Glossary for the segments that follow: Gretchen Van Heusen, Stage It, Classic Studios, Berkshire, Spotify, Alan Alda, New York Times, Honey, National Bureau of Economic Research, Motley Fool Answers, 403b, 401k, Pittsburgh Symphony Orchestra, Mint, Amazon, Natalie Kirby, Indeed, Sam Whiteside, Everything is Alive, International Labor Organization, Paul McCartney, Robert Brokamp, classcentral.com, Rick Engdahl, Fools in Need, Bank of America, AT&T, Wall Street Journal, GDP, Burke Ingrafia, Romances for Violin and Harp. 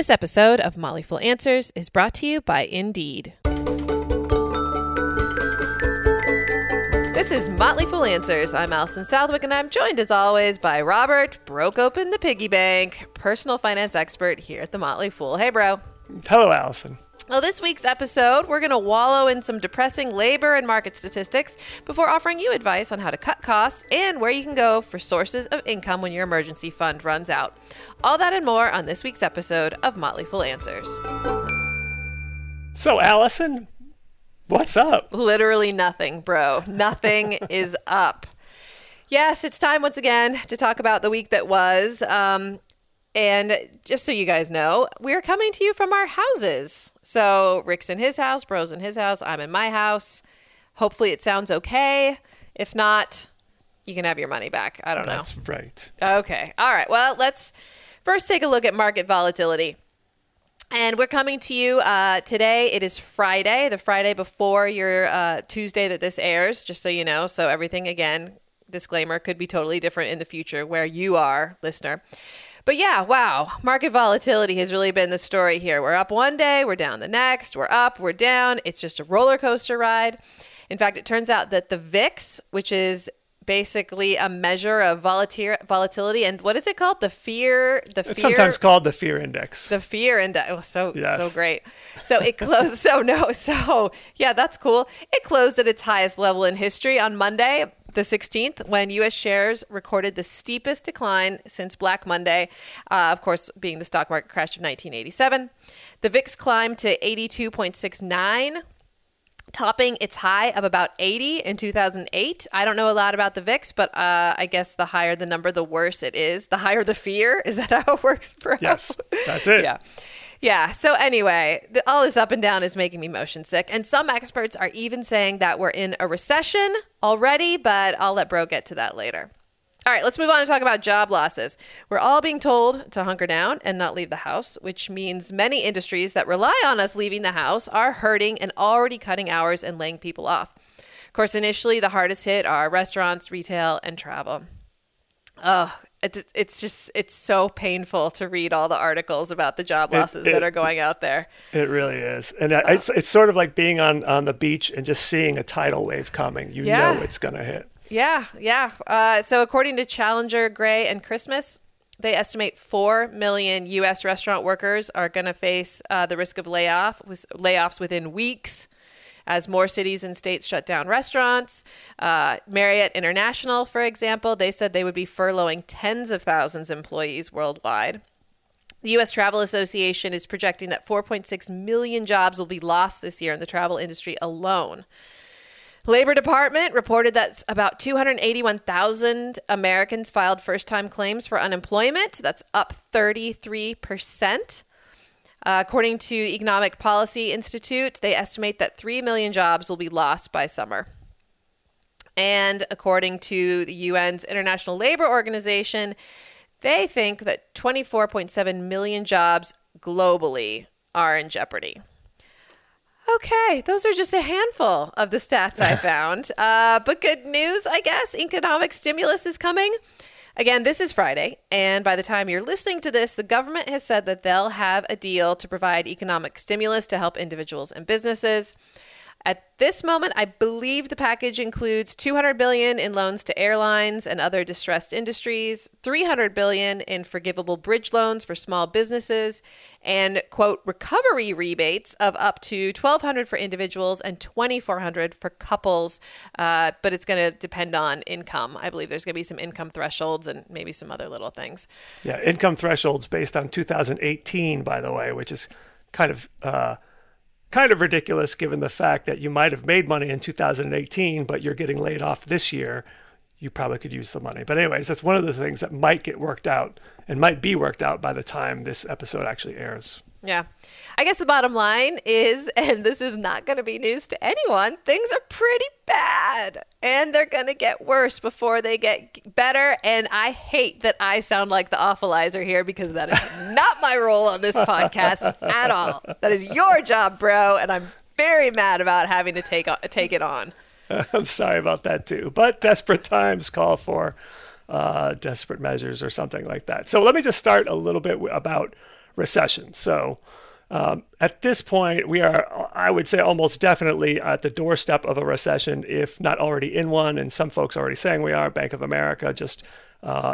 This episode of Motley Fool Answers is brought to you by Indeed. This is Motley Fool Answers. I'm Allison Southwick, and I'm joined as always by Robert, broke open the piggy bank, personal finance expert here at the Motley Fool. Hey, bro. Hello, Allison. Well, this week's episode, we're going to wallow in some depressing labor and market statistics before offering you advice on how to cut costs and where you can go for sources of income when your emergency fund runs out. All that and more on this week's episode of Motley Fool Answers. So, Allison, what's up? Literally nothing, bro. Nothing is up. Yes, it's time once again to talk about the week that was. And just so you guys know, we're coming to you from our houses. So Rick's in his house, Bro's in his house, I'm in my house. Hopefully it sounds okay. If not, you can have your money back. I don't know. That's right. Okay. All right. Well, let's first take a look at market volatility. And we're coming to you today. It is Friday, the Friday before your Tuesday that this airs, just so you know. So everything, again, disclaimer, could be totally different in the future where you are, listener. But yeah, wow. Market volatility has really been the story here. We're up one day, we're down the next, we're up, we're down. It's just a roller coaster ride. In fact, it turns out that the VIX, which is basically a measure of volatility, and what is it called? It's sometimes called the fear index. The fear index. Oh, so great. So it closed. So yeah, that's cool. It closed at its highest level in history on Monday, the 16th, when U.S. shares recorded the steepest decline since Black Monday, of course, being the stock market crash of 1987. The VIX climbed to 82.69, topping its high of about 80 in 2008. I don't know a lot about the VIX, but I guess the higher the number, the worse it is. The higher the fear. Is that how it works, bro? Yes, that's it. Yeah. So anyway, all this up and down is making me motion sick. And some experts are even saying that we're in a recession already, but I'll let bro get to that later. All right, let's move on and talk about job losses. We're all being told to hunker down and not leave the house, which means many industries that rely on us leaving the house are hurting and already cutting hours and laying people off. Of course, initially, the hardest hit are restaurants, retail, and travel. Oh, it's so painful to read all the articles about the job losses that are going out there. It really is. And it's sort of like being on the beach and just seeing a tidal wave coming. You know it's going to hit. Yeah. So according to Challenger, Gray, and Christmas, they estimate 4 million U.S. restaurant workers are going to face the risk of layoffs within weeks, as more cities and states shut down restaurants. Marriott International, for example, they said they would be furloughing tens of thousands of employees worldwide. The U.S. Travel Association is projecting that 4.6 million jobs will be lost this year in the travel industry alone. Labor Department reported that about 281,000 Americans filed first-time claims for unemployment. That's up 33%. According to Economic Policy Institute, they estimate that 3 million jobs will be lost by summer. And according to the UN's International Labor Organization, they think that 24.7 million jobs globally are in jeopardy. Okay, those are just a handful of the stats I found. But good news, I guess. Economic stimulus is coming. Again, this is Friday, and by the time you're listening to this, the government has said that they'll have a deal to provide economic stimulus to help individuals and businesses. At this moment, I believe the package includes $200 billion in loans to airlines and other distressed industries, $300 billion in forgivable bridge loans for small businesses, and, quote, recovery rebates of up to $1,200 for individuals and $2,400 for couples. But it's going to depend on income. I believe there's going to be some income thresholds and maybe some other little things. Yeah, income thresholds based on 2018, by the way, which is kind of ridiculous given the fact that you might have made money in 2018, but you're getting laid off this year. You probably could use the money. But anyways, that's one of the things that might get worked out and might be worked out by the time this episode actually airs. Yeah. I guess the bottom line is, and this is not going to be news to anyone, things are pretty bad and they're going to get worse before they get better. And I hate that I sound like the awfulizer here because that is not my role on this podcast at all. That is your job, bro. And I'm very mad about having to take it on. I'm sorry about that too. But desperate times call for desperate measures or something like that. So let me just start a little bit about recession. So at this point, we are, I would say, almost definitely at the doorstep of a recession, if not already in one. And some folks are already saying we are. Bank of America just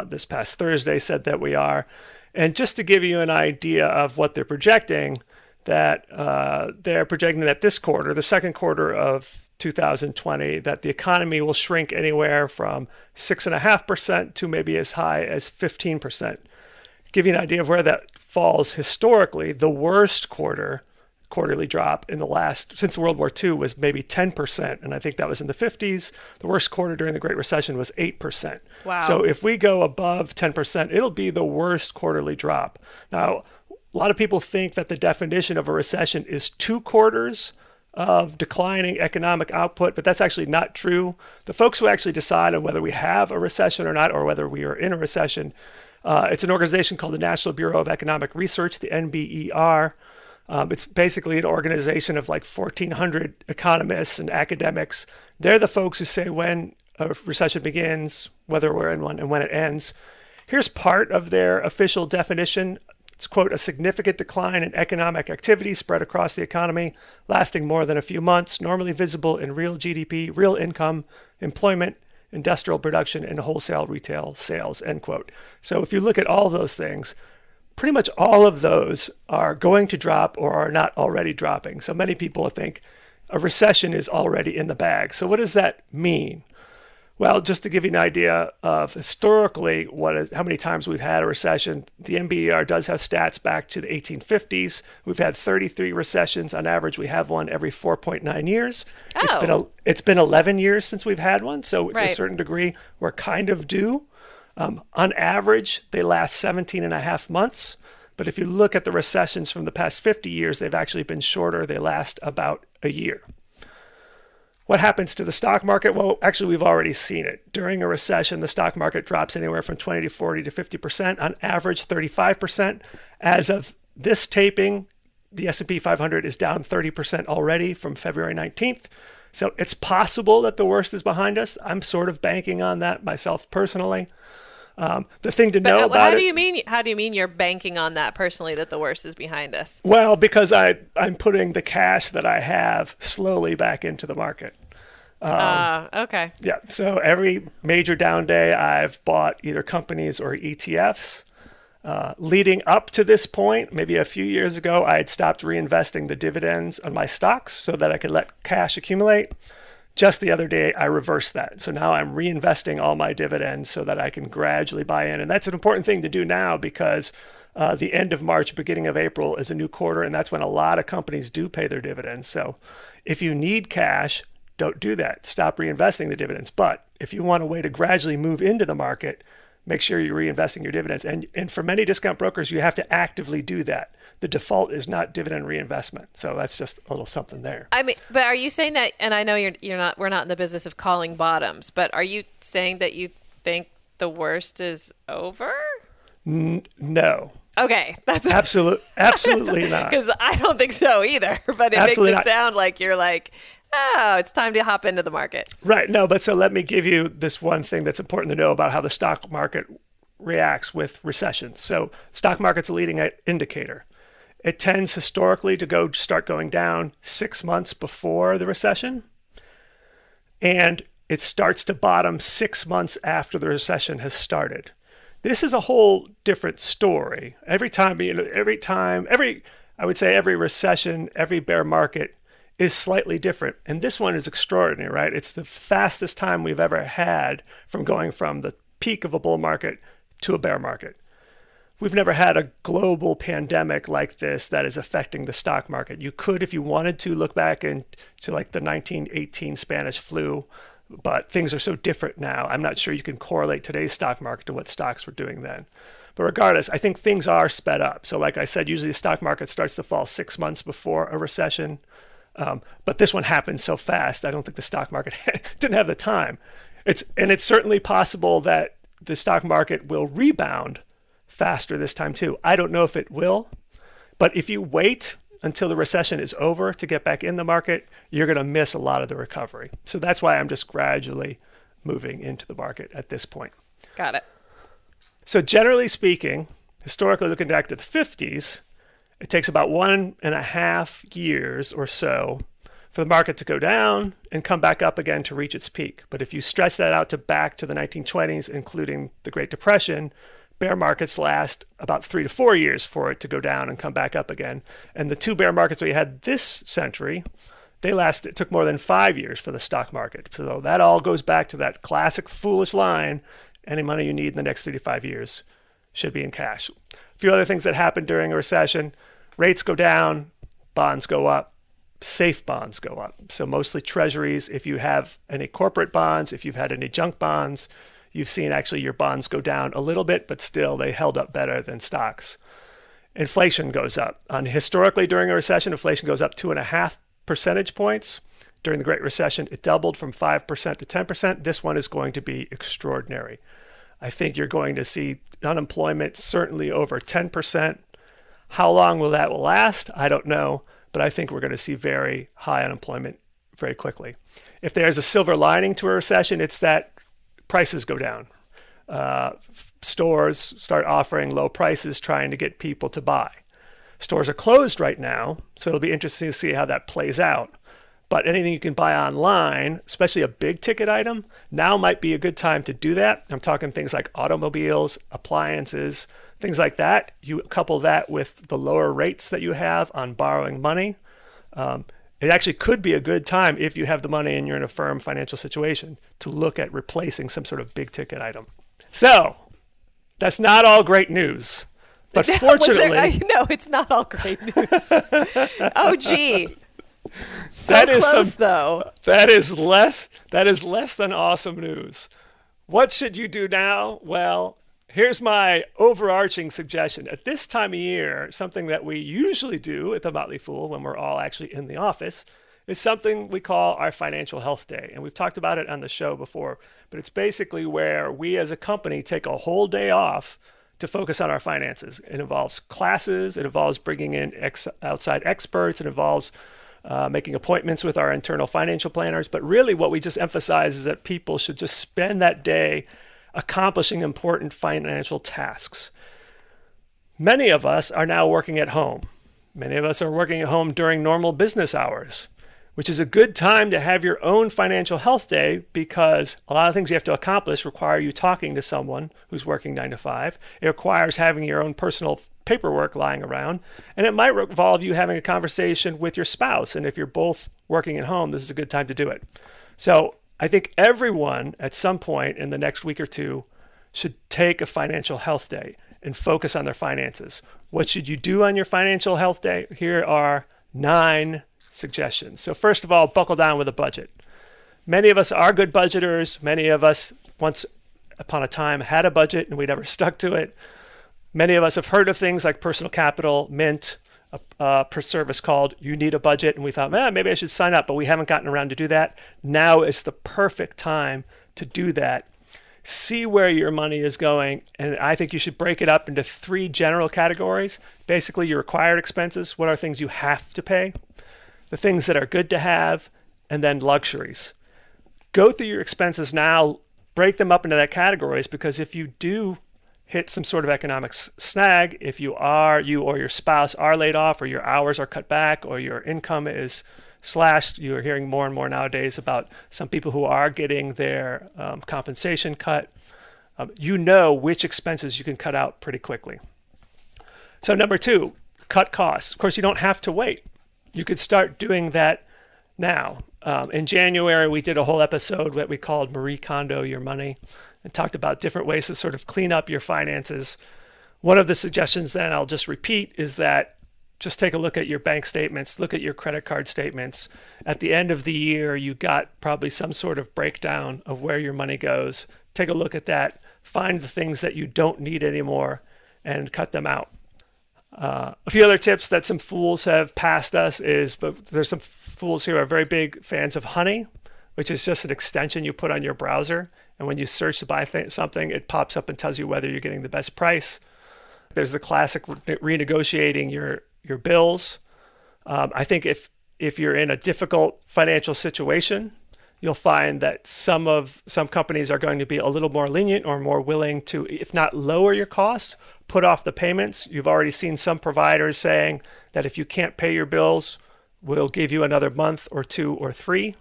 this past Thursday said that we are. And just to give you an idea of what they're projecting, that they're projecting that this quarter, the second quarter of 2020, that the economy will shrink anywhere from 6.5% to maybe as high as 15%. Give you an idea of where that falls historically. The worst quarterly drop in the last, since World War II, was maybe 10%. And I think that was in the 50s. The worst quarter during the Great Recession was 8%. Wow. So if we go above 10%, it'll be the worst quarterly drop. Now, a lot of people think that the definition of a recession is 2 quarters of declining economic output, but that's actually not true. The folks who actually decide on whether we have a recession or not, or whether we are in a recession, it's an organization called the National Bureau of Economic Research, the NBER. It's basically an organization of like 1,400 economists and academics. They're the folks who say when a recession begins, whether we're in one, and when it ends. Here's part of their official definition. It's, quote, a significant decline in economic activity spread across the economy, lasting more than a few months, normally visible in real GDP, real income, employment, industrial production, and wholesale retail sales, end quote. So if you look at all those things, pretty much all of those are going to drop or are not already dropping. So many people think a recession is already in the bag. So what does that mean? Well, just to give you an idea of historically how many times we've had a recession, the NBER does have stats back to the 1850s. We've had 33 recessions. On average, we have one every 4.9 years. Oh. It's been 11 years since we've had one. So to a certain degree, we're kind of due. On average, they last 17 and a half months. But if you look at the recessions from the past 50 years, they've actually been shorter. They last about a year. What happens to the stock market? Well, actually, we've already seen it. During a recession, the stock market drops anywhere from 20 to 40 to 50%, on average 35%. As of this taping, the S&P 500 is down 30% already from February 19th. So it's possible that the worst is behind us. I'm sort of banking on that myself personally. The thing to know about it. How do you mean you're banking on that personally, that the worst is behind us? Well, because I'm putting the cash that I have slowly back into the market. Okay. Yeah. So every major down day, I've bought either companies or ETFs. Leading up to this point, maybe a few years ago, I had stopped reinvesting the dividends on my stocks so that I could let cash accumulate. Just the other day, I reversed that. So now I'm reinvesting all my dividends so that I can gradually buy in. And that's an important thing to do now because the end of March, beginning of April is a new quarter. And that's when a lot of companies do pay their dividends. So if you need cash, don't do that. Stop reinvesting the dividends. But if you want a way to gradually move into the market, make sure you're reinvesting your dividends. And for many discount brokers, you have to actively do that. The default is not dividend reinvestment. So that's just a little something there. I mean, but are you saying that, and I know you're not, we're not in the business of calling bottoms, but are you saying that you think the worst is over? No. Okay. That's absolutely not. Because I don't think so either, but it makes it sound like you're like, oh, it's time to hop into the market. Right. No, but so let me give you this one thing that's important to know about how the stock market reacts with recessions. So stock market's a leading indicator. It tends historically to start going down 6 months before the recession, and it starts to bottom 6 months after the recession has started. This is a whole different story. Every recession, every bear market is slightly different. And this one is extraordinary, right? It's the fastest time we've ever had from going from the peak of a bull market to a bear market. We've never had a global pandemic like this that is affecting the stock market. You could, if you wanted to, look back into like the 1918 Spanish flu, but things are so different now. I'm not sure you can correlate today's stock market to what stocks were doing then. But regardless, I think things are sped up. So like I said, usually the stock market starts to fall 6 months before a recession. But this one happened so fast, I don't think the stock market didn't have the time. It's certainly possible that the stock market will rebound faster this time too. I don't know if it will, but if you wait until the recession is over to get back in the market, you're going to miss a lot of the recovery. So that's why I'm just gradually moving into the market at this point. Got it. So generally speaking, historically looking back to the 50s, It takes about 1.5 years or so for the market to go down and come back up again to reach its peak. But if you stretch that out to back to the 1920s, including the Great Depression, bear markets last about 3 to 4 years for it to go down and come back up again. And the two bear markets we had this century, it took more than 5 years for the stock market. So that all goes back to that classic foolish line, any money you need in the next 3 to 5 years should be in cash. A few other things that happen during a recession, rates go down, bonds go up, safe bonds go up. So mostly treasuries. If you have any corporate bonds, if you've had any junk bonds, you've seen actually your bonds go down a little bit, but still they held up better than stocks. Inflation goes up. Historically, during a recession, inflation goes up 2.5 percentage points. During the Great Recession, it doubled from 5% to 10%. This one is going to be extraordinary. I think you're going to see unemployment certainly over 10%. How long will that last? I don't know, but I think we're going to see very high unemployment very quickly. If there's a silver lining to a recession, it's that prices go down. Stores start offering low prices, trying to get people to buy. Stores are closed right now, so it'll be interesting to see how that plays out. But anything you can buy online, especially a big ticket item, now might be a good time to do that. I'm talking things like automobiles, appliances, things like that. You couple that with the lower rates that you have on borrowing money. It actually could be a good time, if you have the money and you're in a firm financial situation, to look at replacing some sort of big ticket item. So that's not all great news. But fortunately... No, it's not all great news. Oh, gee. So that is close, though. That is less than awesome news. What should you do now? Well, here's my overarching suggestion. At this time of year, something that we usually do at the Motley Fool when we're all actually in the office is something we call our Financial Health Day. And we've talked about it on the show before, but it's basically where we as a company take a whole day off to focus on our finances. It involves classes, it involves bringing in outside experts, it involves making appointments with our internal financial planners. But really what we just emphasize is that people should just spend that day accomplishing important financial tasks. Many of us are now working at home. Many of us are working at home during normal business hours, which is a good time to have your own Financial Health Day, because a lot of things you have to accomplish require you talking to someone who's working 9 to 5. It requires having your own personal paperwork lying around, and it might involve you having a conversation with your spouse. And if you're both working at home, this is a good time to do it. So I think everyone at some point in the next week or two should take a Financial Health Day and focus on their finances. What should you do on your Financial Health Day? Here are 9 suggestions. So first of all, buckle down with a budget. Many of us are good budgeters. Many of us once upon a time had a budget and we never stuck to it. Many of us have heard of things like Personal Capital, Mint, a service called You Need a Budget, and we thought, maybe I should sign up, but we haven't gotten around to do that. Now is the perfect time to do that. See where your money is going, and I think you should break it up into 3 general categories. Basically, your required expenses, what are things you have to pay, the things that are good to have, and then luxuries. Go through your expenses now, break them up into that categories, because if you do hit some sort of economic snag, if you or your spouse are laid off, or your hours are cut back, or your income is slashed, you are hearing more and more nowadays about some people who are getting their compensation cut, you know which expenses you can cut out pretty quickly. So number 2, cut costs. Of course, you don't have to wait. You could start doing that now. In January, we did a whole episode that we called Marie Kondo Your Money and talked about different ways to sort of clean up your finances. One of the suggestions then I'll just repeat is that just take a look at your bank statements, look at your credit card statements. At the end of the year, you got probably some sort of breakdown of where your money goes. Take a look at that, find the things that you don't need anymore and cut them out. A few other tips that some fools have passed us is, but there's some fools who are very big fans of Honey, which is just an extension you put on your browser. And when you search to buy something, it pops up and tells you whether you're getting the best price. There's the classic renegotiating your bills. I think if you're in a difficult financial situation, you'll find that some companies are going to be a little more lenient or more willing to, if not lower your costs, put off the payments. You've already seen some providers saying that if you can't pay your bills, we'll give you another month or two or three.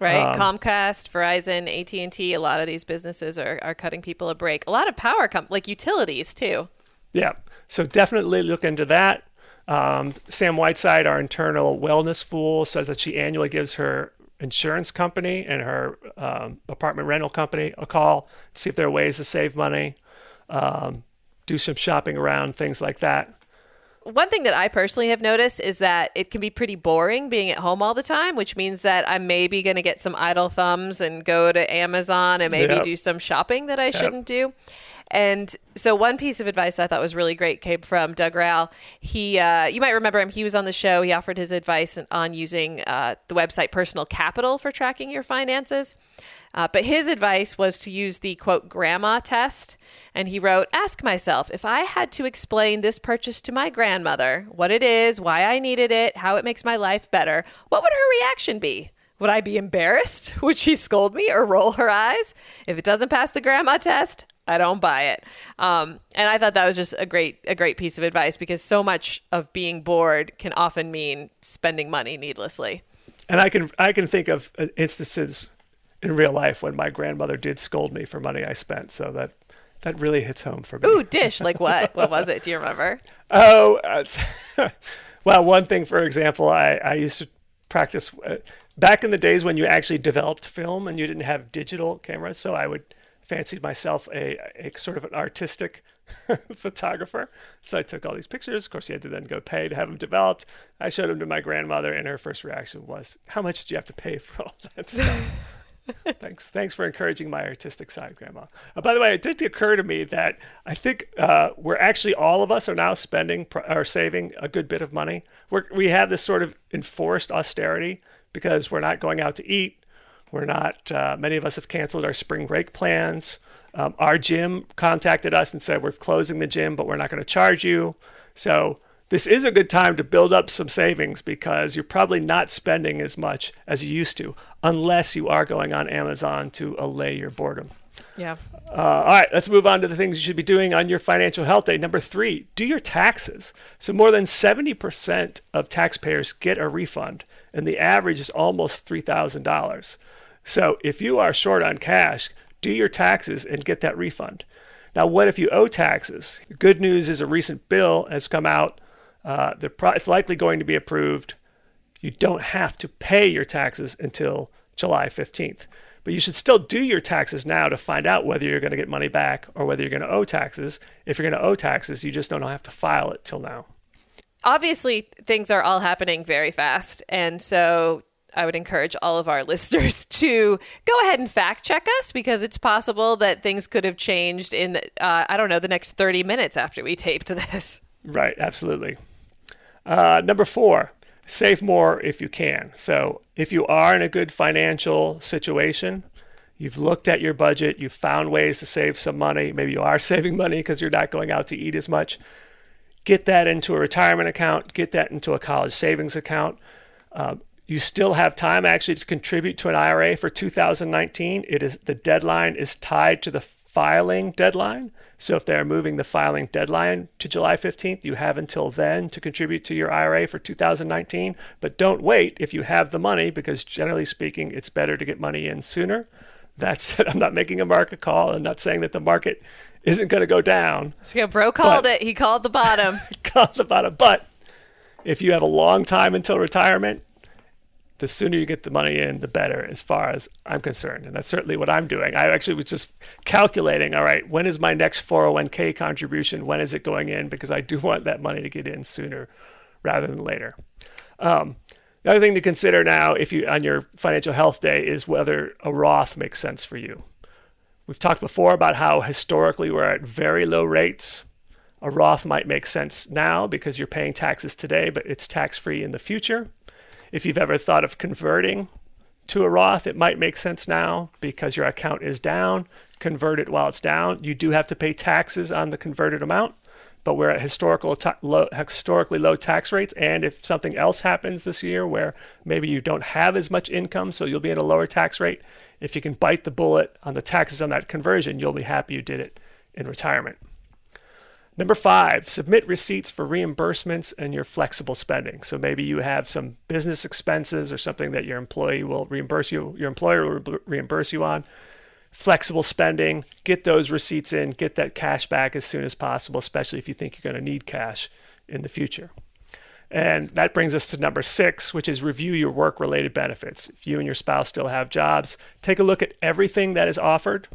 Right. Comcast, Verizon, AT&T, a lot of these businesses are cutting people a break. A lot of power, like utilities too. Yeah. So definitely look into that. Sam Whiteside, our internal wellness fool, says that she annually gives her insurance company and her apartment rental company a call to see if there are ways to save money, do some shopping around, things like that. One thing that I personally have noticed is that it can be pretty boring being at home all the time, which means that I'm maybe going to get some idle thumbs and go to Amazon and maybe do some shopping that I shouldn't do. And so one piece of advice I thought was really great came from Doug Rowell. He, you might remember him. He was on the show. He offered his advice on using the website Personal Capital for tracking your finances. But his advice was to use the, quote, grandma test. And he wrote, ask myself, if I had to explain this purchase to my grandmother, what it is, why I needed it, how it makes my life better, what would her reaction be? Would I be embarrassed? Would she scold me or roll her eyes? If it doesn't pass the grandma test, I don't buy it. And I thought that was just a great piece of advice, because so much of being bored can often mean spending money needlessly. And I can think of instances in real life when my grandmother did scold me for money I spent. So that really hits home for me. Ooh, dish. Like what? What was it? Do you remember? Oh, well, one thing, for example, I used to practice back in the days when you actually developed film and you didn't have digital cameras. So I would fancy myself a sort of an artistic photographer. So I took all these pictures. Of course, you had to then go pay to have them developed. I showed them to my grandmother, and her first reaction was, how much did you have to pay for all that stuff? Thanks for encouraging my artistic side, Grandma. By the way, it did occur to me that I think we're actually, all of us are now spending or saving a good bit of money. We have this sort of enforced austerity because we're not going out to eat. We're not, many of us have canceled our spring break plans. Our gym contacted us and said, we're closing the gym, but we're not going to charge you. So this is a good time to build up some savings, because you're probably not spending as much as you used to, unless you are going on Amazon to allay your boredom. Yeah. All right, let's move on to the things you should be doing on your financial health day. Number 3, do your taxes. So more than 70% of taxpayers get a refund, and the average is almost $3,000. So if you are short on cash, do your taxes and get that refund. Now, what if you owe taxes? Good news is a recent bill has come out. It's likely going to be approved. You don't have to pay your taxes until July 15th. But you should still do your taxes now to find out whether you're going to get money back or whether you're going to owe taxes. If you're going to owe taxes, you just don't have to file it till now. Obviously, things are all happening very fast. And so I would encourage all of our listeners to go ahead and fact check us, because it's possible that things could have changed in, the next 30 minutes after we taped this. Right. Absolutely. Number 4, save more if you can. So if you are in a good financial situation, you've looked at your budget, you've found ways to save some money. Maybe you are saving money because you're not going out to eat as much. Get that into a retirement account, get that into a college savings account. You still have time actually to contribute to an IRA for 2019. The deadline is tied to the filing deadline. So if they're moving the filing deadline to July 15th, you have until then to contribute to your IRA for 2019. But don't wait if you have the money, because generally speaking, it's better to get money in sooner. That said, I'm not making a market call. I'm not saying that the market isn't going to go down. So yeah, bro called it. He called the bottom. But if you have a long time until retirement, the sooner you get the money in, the better, as far as I'm concerned. And that's certainly what I'm doing. I actually was just calculating, all right, when is my next 401k contribution? When is it going in? Because I do want that money to get in sooner rather than later. The other thing to consider now, on your financial health day, is whether a Roth makes sense for you. We've talked before about how historically we're at very low rates. A Roth might make sense now because you're paying taxes today, but it's tax-free in the future. If you've ever thought of converting to a Roth, it might make sense now because your account is down. Convert it while it's down. You do have to pay taxes on the converted amount. but we're at historically low tax rates. And if something else happens this year where maybe you don't have as much income, so you'll be at a lower tax rate, if you can bite the bullet on the taxes on that conversion, you'll be happy you did it in retirement. Number 5, submit receipts for reimbursements and your flexible spending. So maybe you have some business expenses or something that your employer will reimburse you on. Flexible spending, get those receipts in, get that cash back as soon as possible, especially if you think you're going to need cash in the future. And that brings us to number 6, which is review your work-related benefits. If you and your spouse still have jobs, take a look at everything that is offered.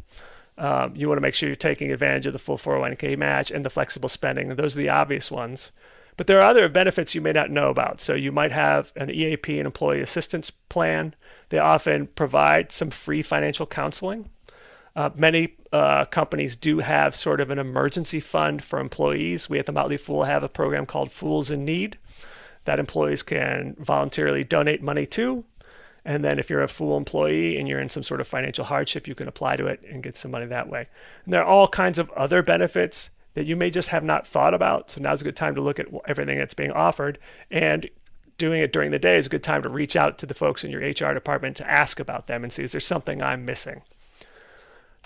You want to make sure you're taking advantage of the full 401k match and the flexible spending. Those are the obvious ones. But there are other benefits you may not know about. So you might have an EAP, an employee assistance plan. They often provide some free financial counseling. Many companies do have sort of an emergency fund for employees. We at the Motley Fool have a program called Fools in Need that employees can voluntarily donate money to. And then if you're a Fool employee and you're in some sort of financial hardship, you can apply to it and get some money that way. And there are all kinds of other benefits that you may just have not thought about. So now's a good time to look at everything that's being offered. And doing it during the day is a good time to reach out to the folks in your HR department to ask about them and see, is there something I'm missing?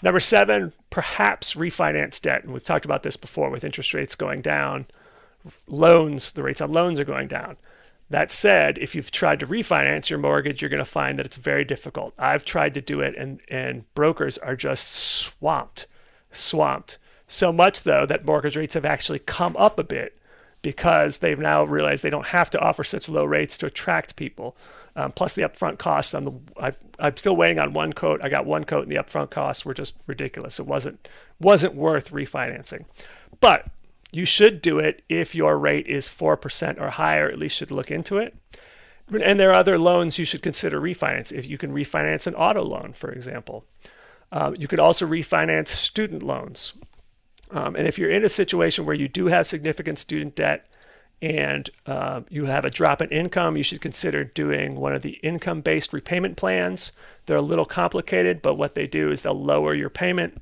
Number 7, perhaps refinance debt. And we've talked about this before with interest rates going down, the rates on loans are going down. That said, if you've tried to refinance your mortgage, you're going to find that it's very difficult. I've tried to do it, and brokers are just swamped. So much, though, that mortgage rates have actually come up a bit because they've now realized they don't have to offer such low rates to attract people. Plus the upfront costs. I'm still waiting on one quote. I got one quote, and the upfront costs were just ridiculous. It wasn't worth refinancing. But you should do it if your rate is 4% or higher, at least should look into it. And there are other loans you should consider refinance. If you can refinance an auto loan, for example. You could also refinance student loans. And if you're in a situation where you do have significant student debt and you have a drop in income, you should consider doing one of the income-based repayment plans. They're a little complicated, but what they do is they'll lower your payment.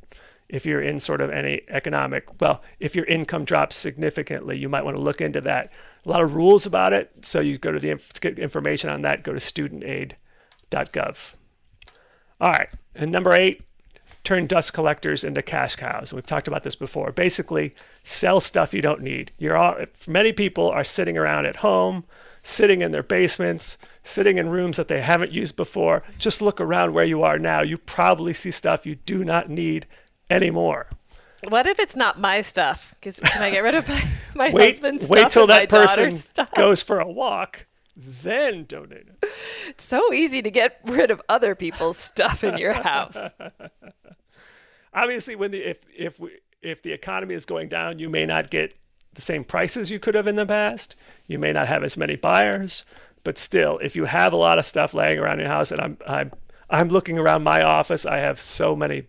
If you're in sort of any if your income drops significantly, you might want to look into that. A lot of rules about it. So you go to get information on that, go to studentaid.gov. All right. And number 8, turn dust collectors into cash cows. We've talked about this before. Basically, sell stuff you don't need. Many people are sitting around at home, sitting in their basements, sitting in rooms that they haven't used before. Just look around where you are now. You probably see stuff you do not need anymore. What if it's not my stuff? Can I get rid of my husband's stuff? Wait till that person goes for a walk, then donate it. It's so easy to get rid of other people's stuff in your house. Obviously, if the economy is going down, you may not get the same prices you could have in the past. You may not have as many buyers, but still, if you have a lot of stuff laying around your house, and I'm looking around my office, I have so many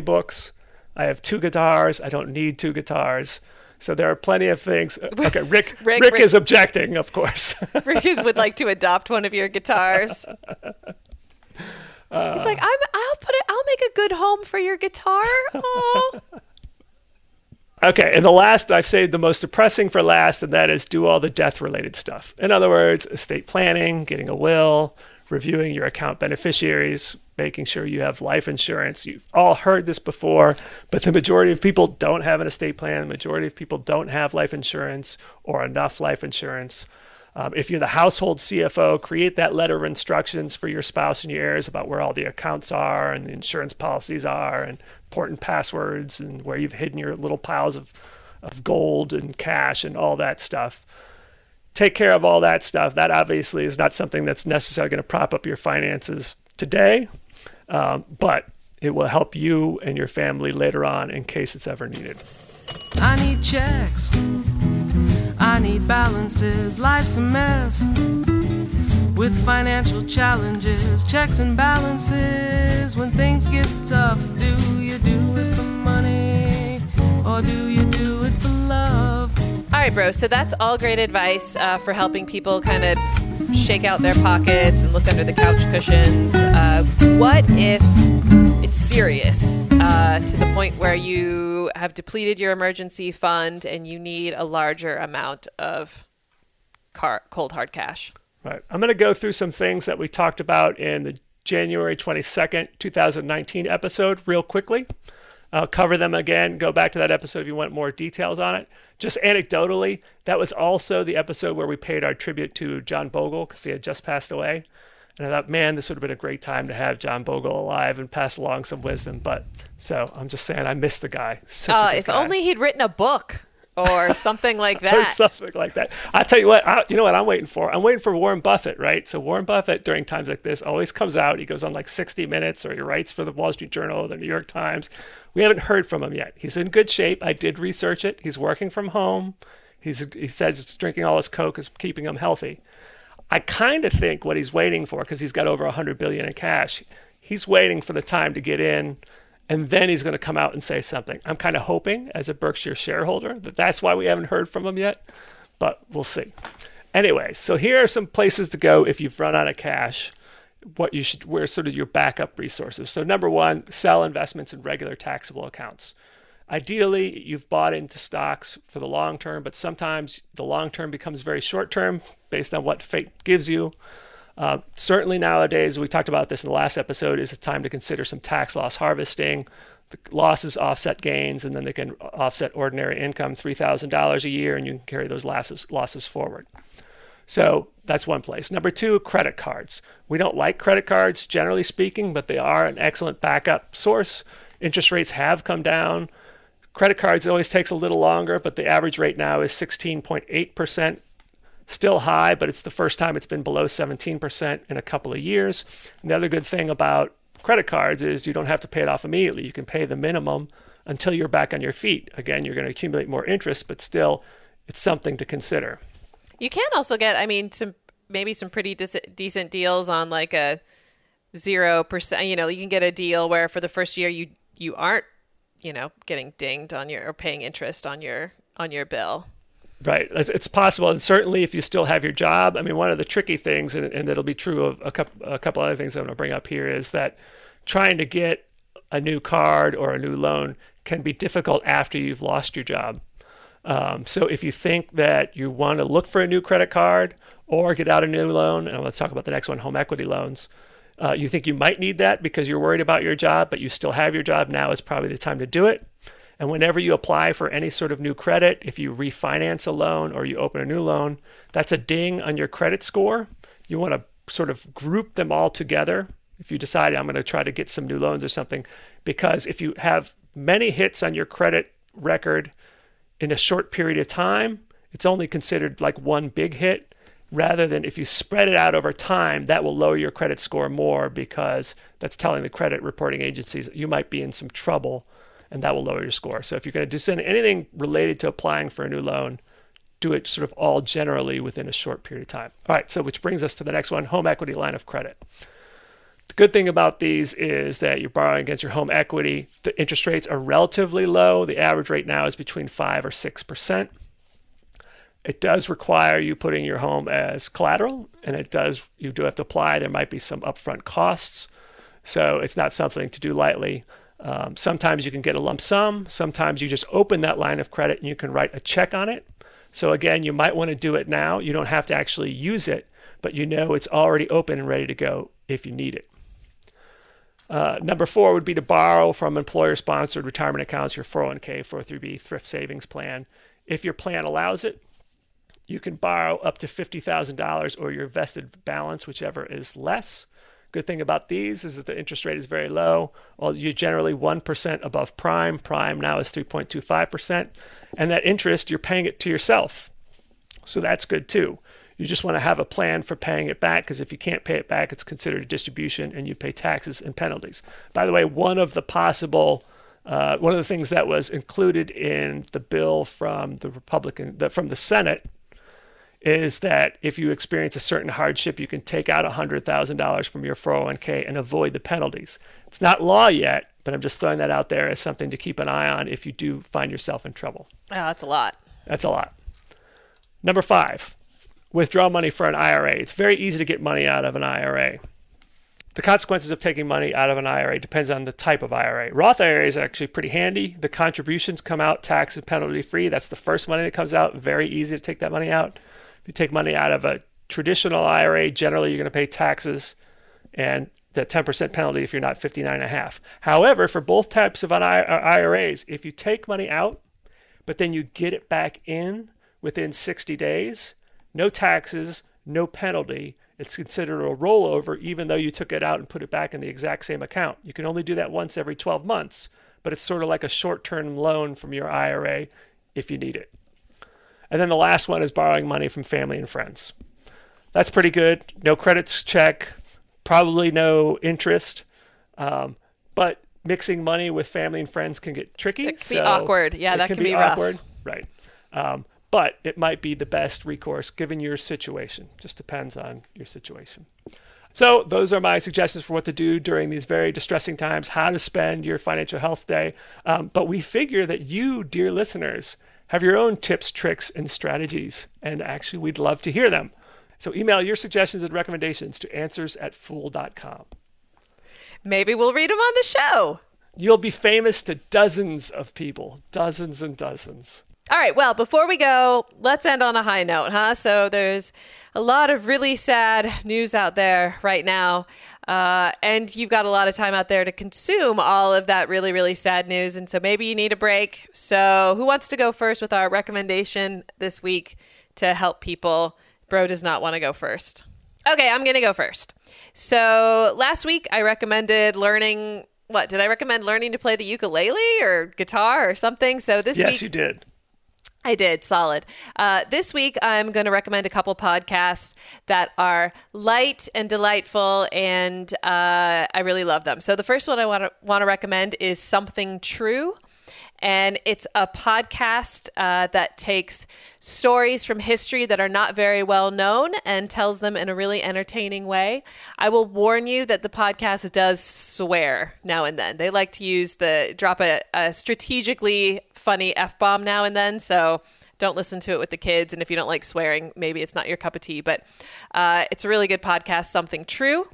books. I have 2 guitars. I don't need 2 guitars. So there are plenty of things. Okay, Rick is objecting, of course. Rick would like to adopt one of your guitars. He's like, I'll make a good home for your guitar. Aww. Okay, and the last, I've saved the most depressing for last, and that is do all the death-related stuff. In other words, estate planning, getting a will, reviewing your account beneficiaries, making sure you have life insurance. You've all heard this before, but the majority of people don't have an estate plan. The majority of people don't have life insurance or enough life insurance. If you're the household CFO, create that letter of instructions for your spouse and your heirs about where all the accounts are and the insurance policies are and important passwords and where you've hidden your little piles of gold and cash and all that stuff. Take care of all that stuff. That obviously is not something that's necessarily going to prop up your finances today, but it will help you and your family later on in case it's ever needed. I need checks. I need balances. Life's a mess with financial challenges. Checks and balances. When things get tough, do you do it for money or do you do it for love? All right, bro. So that's all great advice for helping people kind of shake out their pockets and look under the couch cushions. What if it's serious to the point where you you have depleted your emergency fund and you need a larger amount of cold hard cash. Right. I'm going to go through some things that we talked about in the January 22nd, 2019 episode real quickly. I'll cover them again. Go back to that episode if you want more details on it. Just anecdotally, that was also the episode where we paid our tribute to John Bogle because he had just passed away. And I thought, man, this would have been a great time to have John Bogle alive and pass along some wisdom. But so I'm just saying I miss the guy. If only he'd written a book or something like that. Or something like that. I'll tell you what, you know what I'm waiting for? I'm waiting for Warren Buffett, right? So Warren Buffett during times like this always comes out. He goes on like 60 Minutes or he writes for the Wall Street Journal or the New York Times. We haven't heard from him yet. He's in good shape. I did research it. He's working from home. He says drinking all his Coke is keeping him healthy. I kind of think what he's waiting for, because he's got over $100 billion in cash, he's waiting for the time to get in, and then he's going to come out and say something. I'm kind of hoping, as a Berkshire shareholder, that that's why we haven't heard from him yet, but we'll see. Anyway, so here are some places to go if you've run out of cash, where sort of your backup resources. So number one, sell investments in regular taxable accounts. Ideally, you've bought into stocks for the long term, but sometimes the long term becomes very short term based on what fate gives you. Certainly nowadays, we talked about this in the last episode, is a time to consider some tax loss harvesting. The losses offset gains, and then they can offset ordinary income, $3,000 a year, and you can carry those losses forward. So that's one place. Number two, credit cards. We don't like credit cards, generally speaking, but they are an excellent backup source. Interest rates have come down. Credit cards always takes a little longer, but the average rate now is 16.8%. Still high, but it's the first time it's been below 17% in a couple of years. And the other good thing about credit cards is you don't have to pay it off immediately. You can pay the minimum until you're back on your feet. Again, you're going to accumulate more interest, but still, it's something to consider. You can also get, some pretty decent deals on like a 0%. You know, you can get a deal where for the first year you aren't, you know, getting dinged on your or paying interest on your bill. Right. It's possible. And certainly if you still have your job, I mean, one of the tricky things, and that'll be true of a couple other things I'm going to bring up here, is that trying to get a new card or a new loan can be difficult after you've lost your job. So if you think that you want to look for a new credit card or get out a new loan, and let's talk about the next one, home equity loans. You think you might need that because you're worried about your job, but you still have your job. Now is probably the time to do it. And whenever you apply for any sort of new credit, if you refinance a loan or you open a new loan, that's a ding on your credit score. You want to sort of group them all together. If you decide I'm going to try to get some new loans or something, because if you have many hits on your credit record in a short period of time, it's only considered like one big hit. Rather than if you spread it out over time, that will lower your credit score more because that's telling the credit reporting agencies that you might be in some trouble and that will lower your score. So if you're going to do anything related to applying for a new loan, do it sort of all generally within a short period of time. All right, so which brings us to the next one, home equity line of credit. The good thing about these is that you're borrowing against your home equity. The interest rates are relatively low. The average rate now is between 5 or 6%. It does require you putting your home as collateral, and you do have to apply. There might be some upfront costs, so it's not something to do lightly. Sometimes you can get a lump sum. Sometimes you just open that line of credit and you can write a check on it. So again, you might want to do it now. You don't have to actually use it, but you know it's already open and ready to go if you need it. Number four would be to borrow from employer-sponsored retirement accounts, your 401k, 403b, thrift savings plan. If your plan allows it, you can borrow up to $50,000 or your vested balance, whichever is less. Good thing about these is that the interest rate is very low. Well, you're generally 1% above prime. Prime now is 3.25%. And that interest, you're paying it to yourself. So that's good too. You just want to have a plan for paying it back because if you can't pay it back, it's considered a distribution and you pay taxes and penalties. By the way, one of the things that was included in the bill from the Senate is that if you experience a certain hardship, you can take out $100,000 from your 401k and avoid the penalties. It's not law yet, but I'm just throwing that out there as something to keep an eye on if you do find yourself in trouble. Oh, that's a lot. That's a lot. Number five, withdraw money for an IRA. It's very easy to get money out of an IRA. The consequences of taking money out of an IRA depends on the type of IRA. Roth IRAs are actually pretty handy. The contributions come out tax and penalty free. That's the first money that comes out. Very easy to take that money out. If you take money out of a traditional IRA, generally you're going to pay taxes and the 10% penalty if you're not 59.5. However, for both types of IRAs, if you take money out, but then you get it back in within 60 days, no taxes, no penalty. It's considered a rollover, even though you took it out and put it back in the exact same account. You can only do that once every 12 months, but it's sort of like a short-term loan from your IRA if you need it. And then the last one is borrowing money from family and friends. That's pretty good. No credits check, probably no interest, but mixing money with family and friends can get tricky. It can be awkward. Yeah, that can be awkward. Right. But it might be the best recourse given your situation. Just depends on your situation. So those are my suggestions for what to do during these very distressing times, how to spend your financial health day. But we figure that you, dear listeners, have your own tips, tricks, and strategies. And actually, we'd love to hear them. So email your suggestions and recommendations to answers@fool.com. Maybe we'll read them on the show. You'll be famous to dozens of people, dozens and dozens. All right. Well, before we go, let's end on a high note, huh? So there's a lot of really sad news out there right now. And you've got a lot of time out there to consume all of that really, really sad news. And so maybe you need a break. So who wants to go first with our recommendation this week to help people? Bro does not want to go first. Okay, I'm going to go first. So last week I recommended learning. What did I recommend? Learning to play the ukulele or guitar or something. So this week. Yes, you did. I did. Solid. This week, I'm going to recommend a couple podcasts that are light and delightful, and I really love them. So the first one I want to recommend is Something True. And it's a podcast that takes stories from history that are not very well known and tells them in a really entertaining way. I will warn you that the podcast does swear now and then. They like to drop a strategically funny F-bomb now and then. So don't listen to it with the kids. And if you don't like swearing, maybe it's not your cup of tea. But it's a really good podcast, Something True.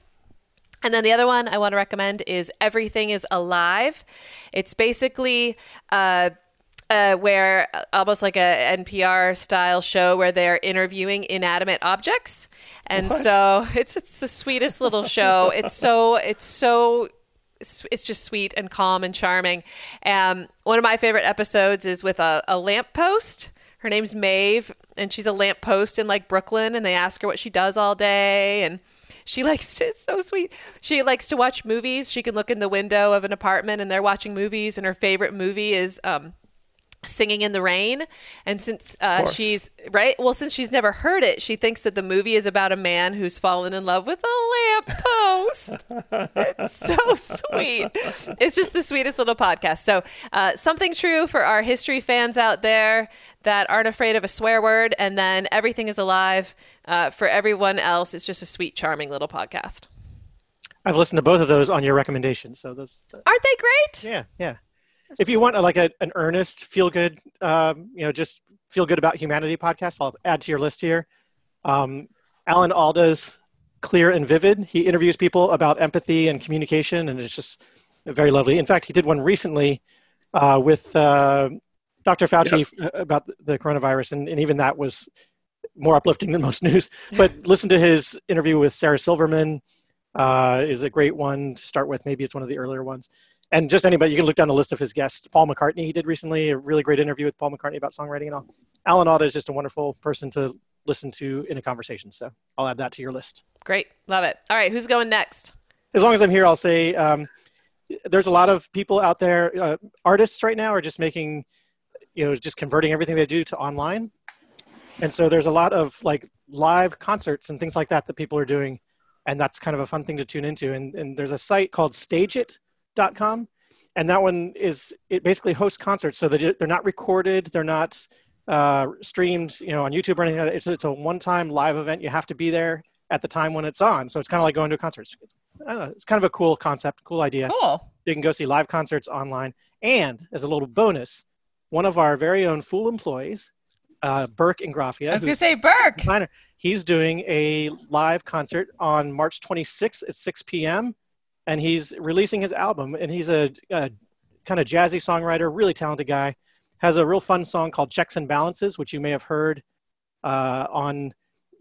And then the other one I want to recommend is Everything is Alive. It's basically where almost like a NPR style show where they're interviewing inanimate objects. And so it's the sweetest little show. It's just sweet and calm and charming. One of my favorite episodes is with a lamppost. Her name's Maeve, and she's a lamppost in like Brooklyn. And they ask her what she does all day, and it's so sweet. She likes to watch movies. She can look in the window of an apartment and they're watching movies. And her favorite movie is Singing in the Rain. And since since she's never heard it, she thinks that the movie is about a man who's fallen in love with a lamppost. It's so sweet. It's just the sweetest little podcast. So Something True for our history fans out there that aren't afraid of a swear word. And then Everything is Alive for everyone else. It's just a sweet, charming little podcast. I've listened to both of those on your recommendations. So those aren't they great? Yeah. Yeah. If you want an earnest, feel-good, just feel-good about humanity podcast, I'll add to your list here. Alan Alda's Clear and Vivid. He interviews people about empathy and communication, and it's just very lovely. In fact, he did one recently with Dr. Fauci about the coronavirus, and even that was more uplifting than most news. But listen to his interview with Sarah Silverman is a great one to start with. Maybe it's one of the earlier ones. And just anybody, you can look down the list of his guests. Paul McCartney, he did recently a really great interview with Paul McCartney about songwriting and all. Alan Alda is just a wonderful person to listen to in a conversation. So I'll add that to your list. Great. Love it. All right. Who's going next? As long as I'm here, I'll say there's a lot of people out there. Artists right now are just making, just converting everything they do to online. And so there's a lot of live concerts and things like that people are doing. And that's kind of a fun thing to tune into. And there's a site called Stage It.com, and that one it basically hosts concerts, so that they're not recorded, they're not streamed, on YouTube or anything like that. It's a one-time live event. You have to be there at the time when it's on, so it's kind of like going to a concert. It's kind of a cool concept, cool idea. Cool. You can go see live concerts online, and as a little bonus, one of our very own Fool employees, Burke Ingrafia. I was going to say Burke. He's doing a live concert on March 26th at 6 p.m. And he's releasing his album. And he's a kind of jazzy songwriter, really talented guy. Has a real fun song called Checks and Balances, which you may have heard on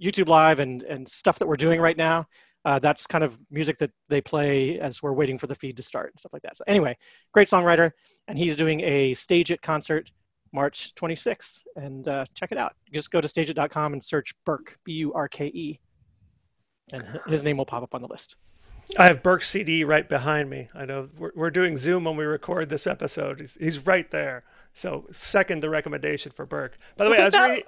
YouTube Live and stuff that we're doing right now. That's kind of music that they play as we're waiting for the feed to start and stuff like that. So anyway, great songwriter. And he's doing a Stage It concert March 26th. And check it out. Just go to stageit.com and search Burke, B-U-R-K-E. And his name will pop up on the list. I have Burke's CD right behind me. I know we're doing Zoom when we record this episode. He's right there. So second the recommendation for Burke. By the way, I was reading...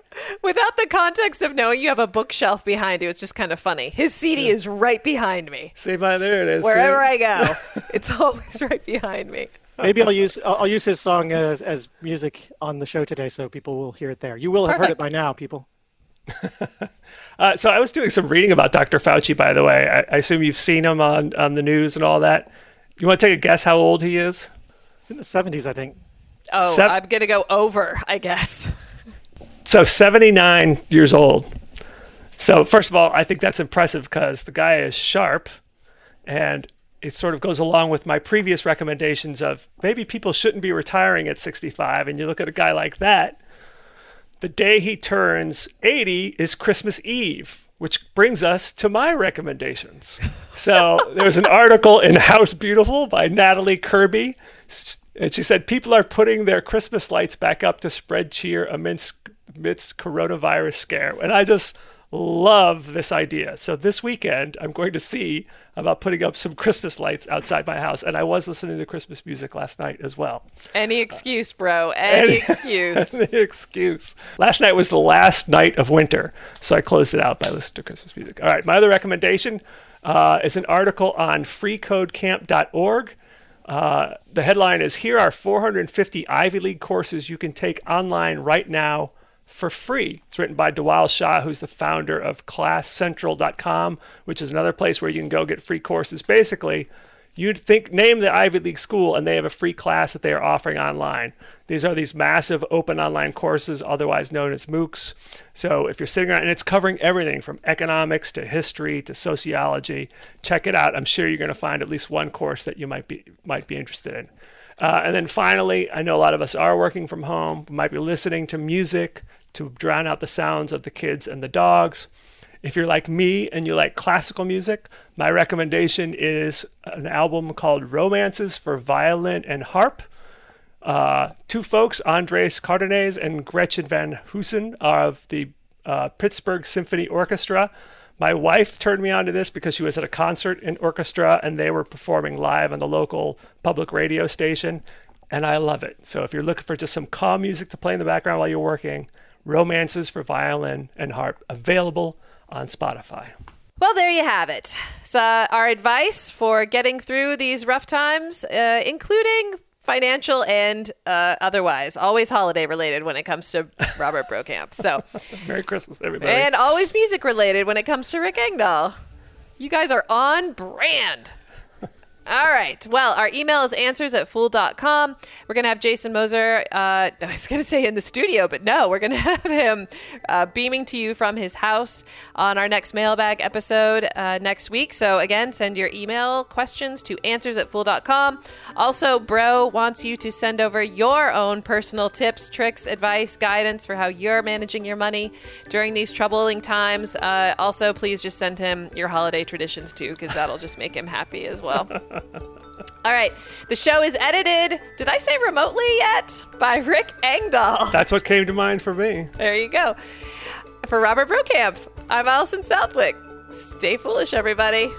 Without the context of knowing you have a bookshelf behind you, it's just kind of funny. His CD is right behind me. See, there it is. Wherever I go, it's always right behind me. Maybe I'll use his song as music on the show today, so people will hear it there. You will have heard it by now, people. So I was doing some reading about Dr. Fauci, by the way. I assume you've seen him on the news and all that. You want to take a guess how old he is? He's in the 70s, I think. Oh, I'm going to go over, I guess. So 79 years old. So first of all, I think that's impressive because the guy is sharp, and it sort of goes along with my previous recommendations of maybe people shouldn't be retiring at 65, and you look at a guy like that. The day he turns 80 is Christmas Eve, which brings us to my recommendations. So there's an article in House Beautiful by Natalie Kirby, and she said people are putting their Christmas lights back up to spread cheer amidst coronavirus scare. And I just love this idea. So this weekend, I'm going to see about putting up some Christmas lights outside my house. And I was listening to Christmas music last night as well. Any excuse, bro. Any excuse. Any excuse. Last night was the last night of winter. So I closed it out by listening to Christmas music. All right. My other recommendation is an article on freecodecamp.org. The headline is, here are 450 Ivy League courses you can take online right now for free. It's written by Dewal Shah, who's the founder of ClassCentral.com, which is another place where you can go get free courses. Basically, you'd think, name the Ivy League school, and they have a free class that they are offering online. These are these massive open online courses, otherwise known as MOOCs. So if you're sitting around, and it's covering everything from economics to history to sociology, check it out. I'm sure you're going to find at least one course that you might be interested in. And then finally, I know a lot of us are working from home, might be listening to music to drown out the sounds of the kids and the dogs. If you're like me and you like classical music, my recommendation is an album called Romances for Violin and Harp. Two folks, Andres Cardenas and Gretchen Van Heusen, of the Pittsburgh Symphony Orchestra. My wife turned me on to this because she was at a concert in orchestra and they were performing live on the local public radio station, and I love it. So if you're looking for just some calm music to play in the background while you're working, Romances for Violin and Harp, available on Spotify. Well, there you have it. So our advice for getting through these rough times, including financial and otherwise, always holiday related when it comes to Robert Brokamp. So Merry Christmas, everybody. And always music related when it comes to Rick Engdahl. You guys are on brand. All right. Well, our email is answers@fool.com. We're going to have Jason Moser, I was going to say in the studio, but no, we're going to have him beaming to you from his house on our next mailbag episode next week. So again, send your email questions to answers@fool.com. Also, Bro wants you to send over your own personal tips, tricks, advice, guidance for how you're managing your money during these troubling times. Also, please just send him your holiday traditions too, because that'll just make him happy as well. All right. The show is edited, did I say remotely yet? By Rick Engdahl. That's what came to mind for me. There you go. For Robert Brokamp, I'm Allison Southwick. Stay foolish, everybody.